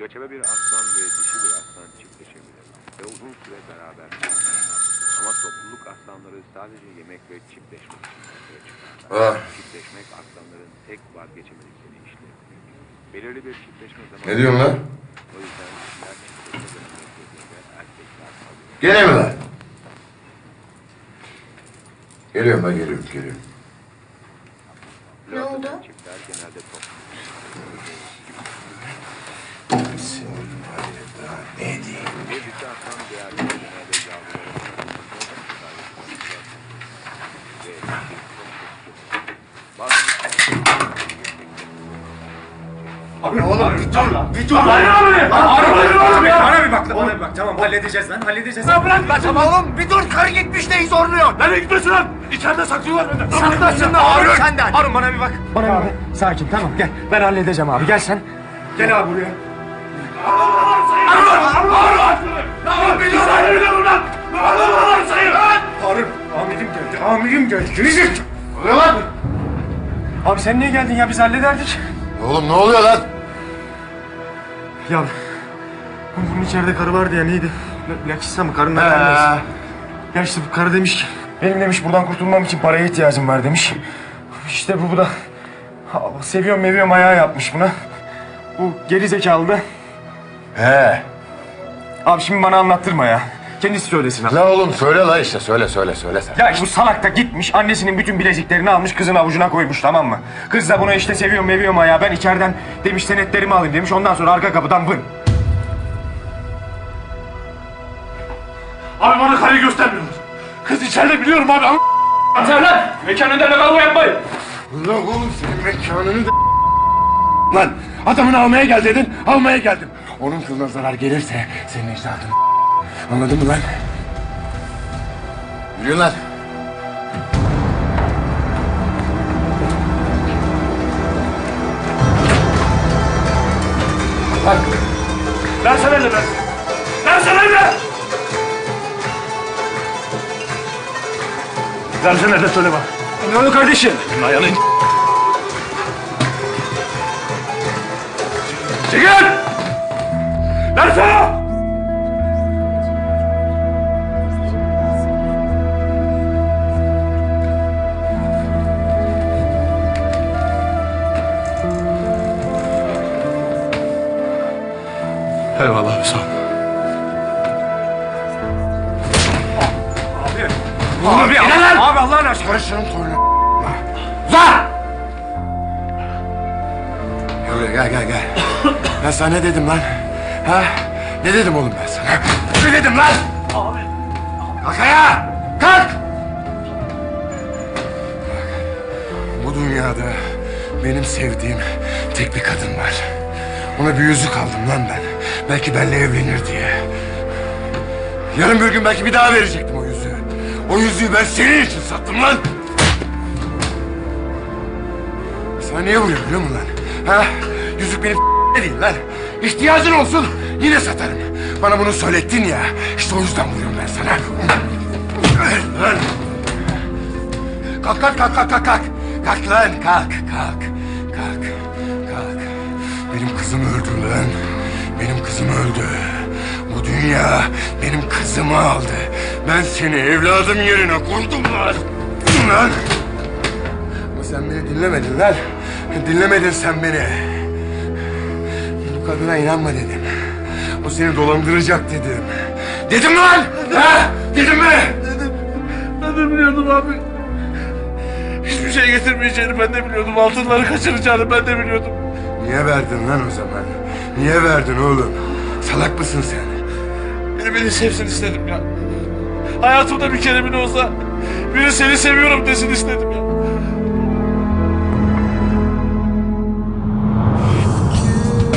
Göçebe bir aslan ve dişi bir aslan çiftleşebilir ve uzun süre beraber kalır. Ama topluluk aslanları sadece yemek ve çiftleşmek için ortaya çıkarlar. Çiftleşmek aslanların tek vazgeçemedikleri işleri. Belirli bir çiftleşme zamanı... Ne diyorsun lan? O yüzden kişiler çiftleşme dönemine girdiğinde erkekler kalıyor. Gene mi lan? Geliyorum lan, geliyorum. Ne oldu? Çiftler genelde topluluk. Ne diyeyim? Bir aslan diğer genelde yavruları... Abi oğlum bir dur lan, bir dur lan! Bana bir bak lan, bana bir bak. Tamam halledeceğiz lan, halledeceğiz. Lan bırak lan tamam. Oğlum bir dur, karı gitmiş de zorluyor. Nereye gitmesin lan? İçeride saklıyorlar benden. Saklasın da Harun senden. Harun bana bir bak. Bana bir bak. Sakin, tamam gel. Ben halledeceğim abi, gel sen. Gel abi buraya. Harun! Harun! Harun! Bir saniye de buradan! Harun! Harun! Amirim geldi, amirim geldi. Gelecek! Ne lan? Abi sen niye geldin ya? Biz hallederdik. Oğlum ne oluyor lan? Ya bunun içeride karı vardı ya, neydi? Lakissa mı? Karının annesi. Ya işte bu karı demiş ki benim demiş buradan kurtulmam için paraya ihtiyacım var demiş. İşte bu da seviyorum meviyorum ayağı yapmış buna. Bu geri zekalı da. He. Abi şimdi bana anlattırma ya. Kendisi söylesin abi. La oğlum söyle la işte, söyle sen. Ya işte bu salak da gitmiş, annesinin bütün bileziklerini almış, kızın avucuna koymuş, tamam mı? Kız da buna işte seviyorum ayağı, ben içeriden demiş senetlerimi alayım demiş, ondan sonra arka kapıdan bın. Abi bana karıyı göstermiyorlar. Kız içeride biliyorum abi, a*****. Sen lan, mekanında ne kavga yapmayın. La oğlum senin mekanını da lan, adamını almaya gel dedin, almaya geldim. Onun kızına zarar gelirse senin ecdadın. Anladın mı lan? Yürüyorlar. Bak. Versene elini. Versene elini. Versene de söyle bak. Ne oldu kardeşim? Ayağını... Çekil! Versene! Eyvallah Hüsam. Abi! Abi Allah'ın aşkına! Karıştırın torunu lan! Gel. Ben sana ne dedim lan? Ha? Ne dedim oğlum ben sana? Ne dedim lan? Abi! Kalk ayağa! Kalk! Bu dünyada benim sevdiğim tek bir kadın var. Ona bir yüzük aldım lan ben. Belki benimle evlenir diye. Yarın bir gün belki bir daha verecektim o yüzüğü. O yüzüğü ben senin için sattım lan! Sana niye vuruyor biliyor musun lan? Ha? Yüzük benim değil lan. İhtiyacın olsun yine satarım. Bana bunu söylettin ya. İşte o yüzden vuruyorum ben sana. Lan! Kalk! Kalk lan, kalk. Benim kızım öldü lan. Benim kızım öldü. Bu dünya benim kızımı aldı. Ben seni evladım yerine koydum lan. Ama sen beni dinlemedin lan. Dinlemedin sen beni. Bu kadına inanma dedim. O seni dolandıracak dedim. Dedim lan! Ha? Dedim mi? Dedim. Ben de biliyordum abi. Hiçbir şey getirmeyeceğini ben de biliyordum. Altınları kaçıracağını ben de biliyordum. Niye verdin lan o zaman? Niye verdin oğlum? Salak mısın sen? Beni sevsin istedim ya. Hayatımda bir kere bile olsa biri seni seviyorum desin istedim ya.